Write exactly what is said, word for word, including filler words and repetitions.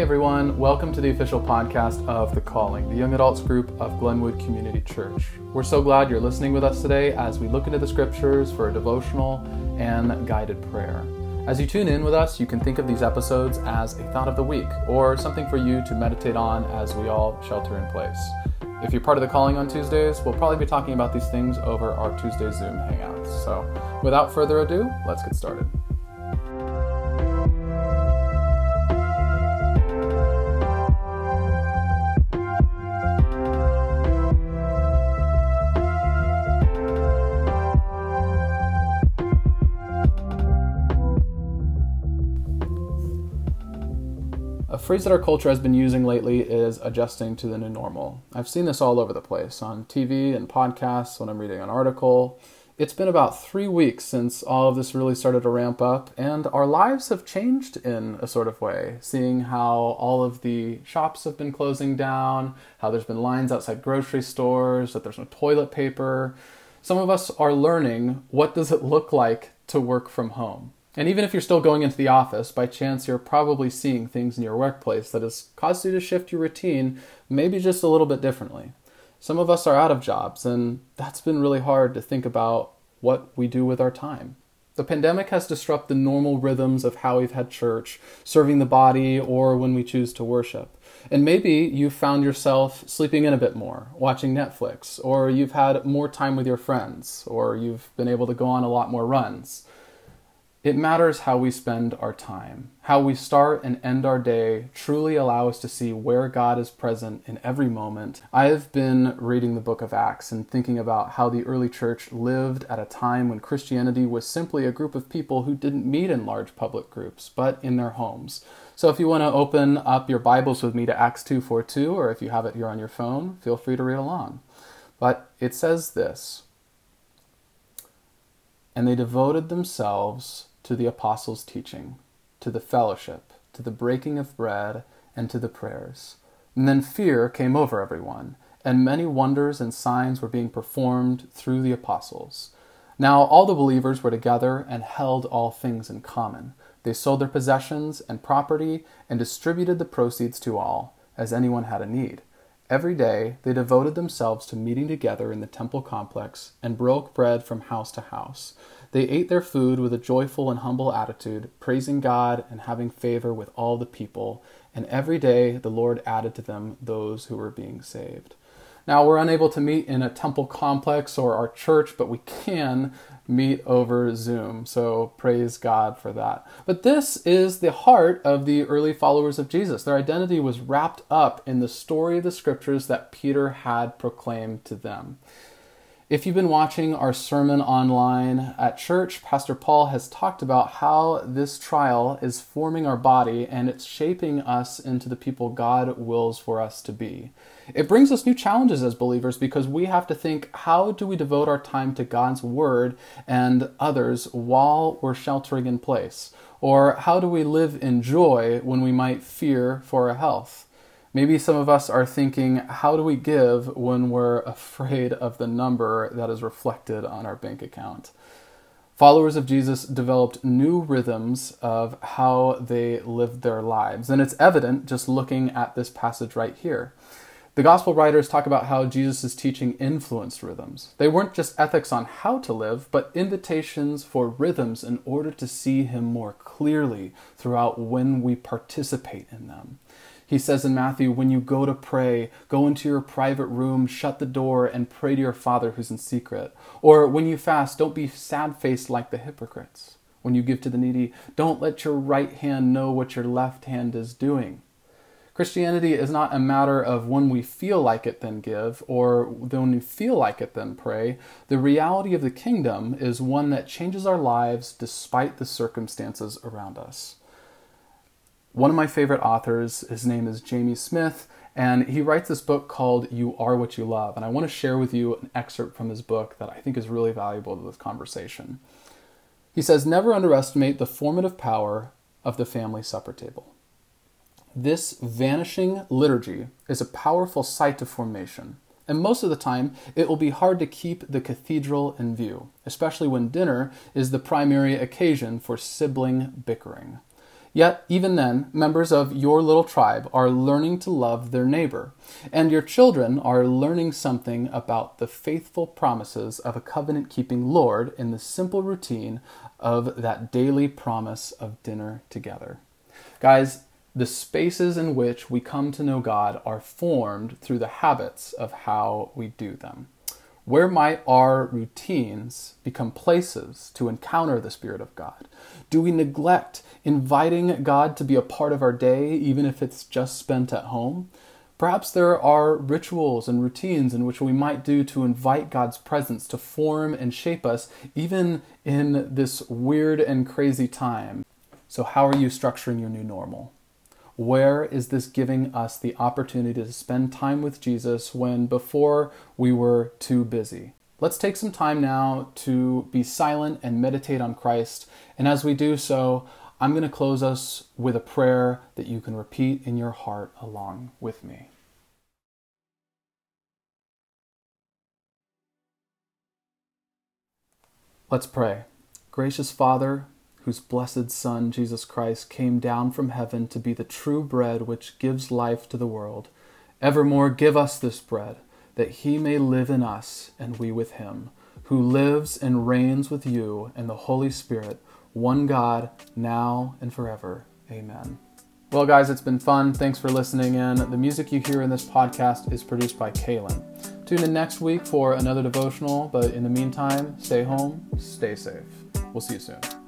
Hey everyone, welcome to the official podcast of The Calling, the young adults group of Glenwood Community Church. We're so glad you're listening with us today as we look into the scriptures for a devotional and guided prayer. As you tune in with us, you can think of these episodes as a thought of the week or something for you to meditate on as we all shelter in place. If you're part of The Calling on Tuesdays, we'll probably be talking about these things over our Tuesday Zoom hangouts. So without further ado, let's get started. A phrase that our culture has been using lately is adjusting to the new normal. I've seen this all over the place, on T V and podcasts, when I'm reading an article. It's been about three weeks since all of this really started to ramp up, and our lives have changed in a sort of way, seeing how all of the shops have been closing down, how there's been lines outside grocery stores, that there's no toilet paper. Some of us are learning, what does it look like to work from home? And even if you're still going into the office, by chance you're probably seeing things in your workplace that has caused you to shift your routine, maybe just a little bit differently. Some of us are out of jobs, and that's been really hard to think about what we do with our time. The pandemic has disrupted the normal rhythms of how we've had church, serving the body, or when we choose to worship. And maybe you've found yourself sleeping in a bit more, watching Netflix, or you've had more time with your friends, or you've been able to go on a lot more runs. It matters how we spend our time. How we start and end our day truly allow us to see where God is present in every moment. I have been reading the book of Acts and thinking about how the early church lived at a time when Christianity was simply a group of people who didn't meet in large public groups, but in their homes. So if you want to open up your Bibles with me to Acts two four two, or if you have it here on your phone, feel free to read along. But it says this, "And they devoted themselves to the apostles' teaching, to the fellowship, to the breaking of bread, and to the prayers. And then fear came over everyone, and many wonders and signs were being performed through the apostles. Now all the believers were together and held all things in common. They sold their possessions and property and distributed the proceeds to all, as anyone had a need. Every day they devoted themselves to meeting together in the temple complex and broke bread from house to house. They ate their food with a joyful and humble attitude, praising God and having favor with all the people. And every day the Lord added to them those who were being saved." Now, we're unable to meet in a temple complex or our church, but we can meet over Zoom. So praise God for that. But this is the heart of the early followers of Jesus. Their identity was wrapped up in the story of the scriptures that Peter had proclaimed to them. If you've been watching our sermon online at church, Pastor Paul has talked about how this trial is forming our body and it's shaping us into the people God wills for us to be. It brings us new challenges as believers because we have to think, how do we devote our time to God's word and others while we're sheltering in place? Or how do we live in joy when we might fear for our health? Maybe some of us are thinking, how do we give when we're afraid of the number that is reflected on our bank account? Followers of Jesus developed new rhythms of how they lived their lives. And it's evident just looking at this passage right here. The gospel writers talk about how Jesus' teaching influenced rhythms. They weren't just ethics on how to live, but invitations for rhythms in order to see him more clearly throughout when we participate in them. He says in Matthew, "When you go to pray, go into your private room, shut the door, and pray to your Father who's in secret." Or, "When you fast, don't be sad-faced like the hypocrites. When you give to the needy, don't let your right hand know what your left hand is doing." Christianity is not a matter of when we feel like it, then give, or when we feel like it, then pray. The reality of the kingdom is one that changes our lives despite the circumstances around us. One of my favorite authors, his name is Jamie Smith, and he writes this book called You Are What You Love. And I want to share with you an excerpt from his book that I think is really valuable to this conversation. He says, "Never underestimate the formative power of the family supper table. This vanishing liturgy is a powerful site of formation, and most of the time it will be hard to keep the cathedral in view, especially when dinner is the primary occasion for sibling bickering. Yet, even then, members of your little tribe are learning to love their neighbor, and your children are learning something about the faithful promises of a covenant-keeping Lord in the simple routine of that daily promise of dinner together. Guys, the spaces in which we come to know God are formed through the habits of how we do them. Where might our routines become places to encounter the Spirit of God? Do we neglect inviting God to be a part of our day, even if it's just spent at home? Perhaps there are rituals and routines in which we might do to invite God's presence to form and shape us, even in this weird and crazy time. So how are you structuring your new normal? Where is this giving us the opportunity to spend time with Jesus when before we were too busy? Let's take some time now to be silent and meditate on Christ. And as we do so, I'm going to close us with a prayer that you can repeat in your heart along with me. Let's pray. Gracious Father, whose blessed Son, Jesus Christ, came down from heaven to be the true bread which gives life to the world. Evermore give us this bread, that he may live in us and we with him, who lives and reigns with you and the Holy Spirit, one God, now and forever. Amen. Well, guys, it's been fun. Thanks for listening in. The music you hear in this podcast is produced by Kalen. Tune in next week for another devotional, but in the meantime, stay home, stay safe. We'll see you soon.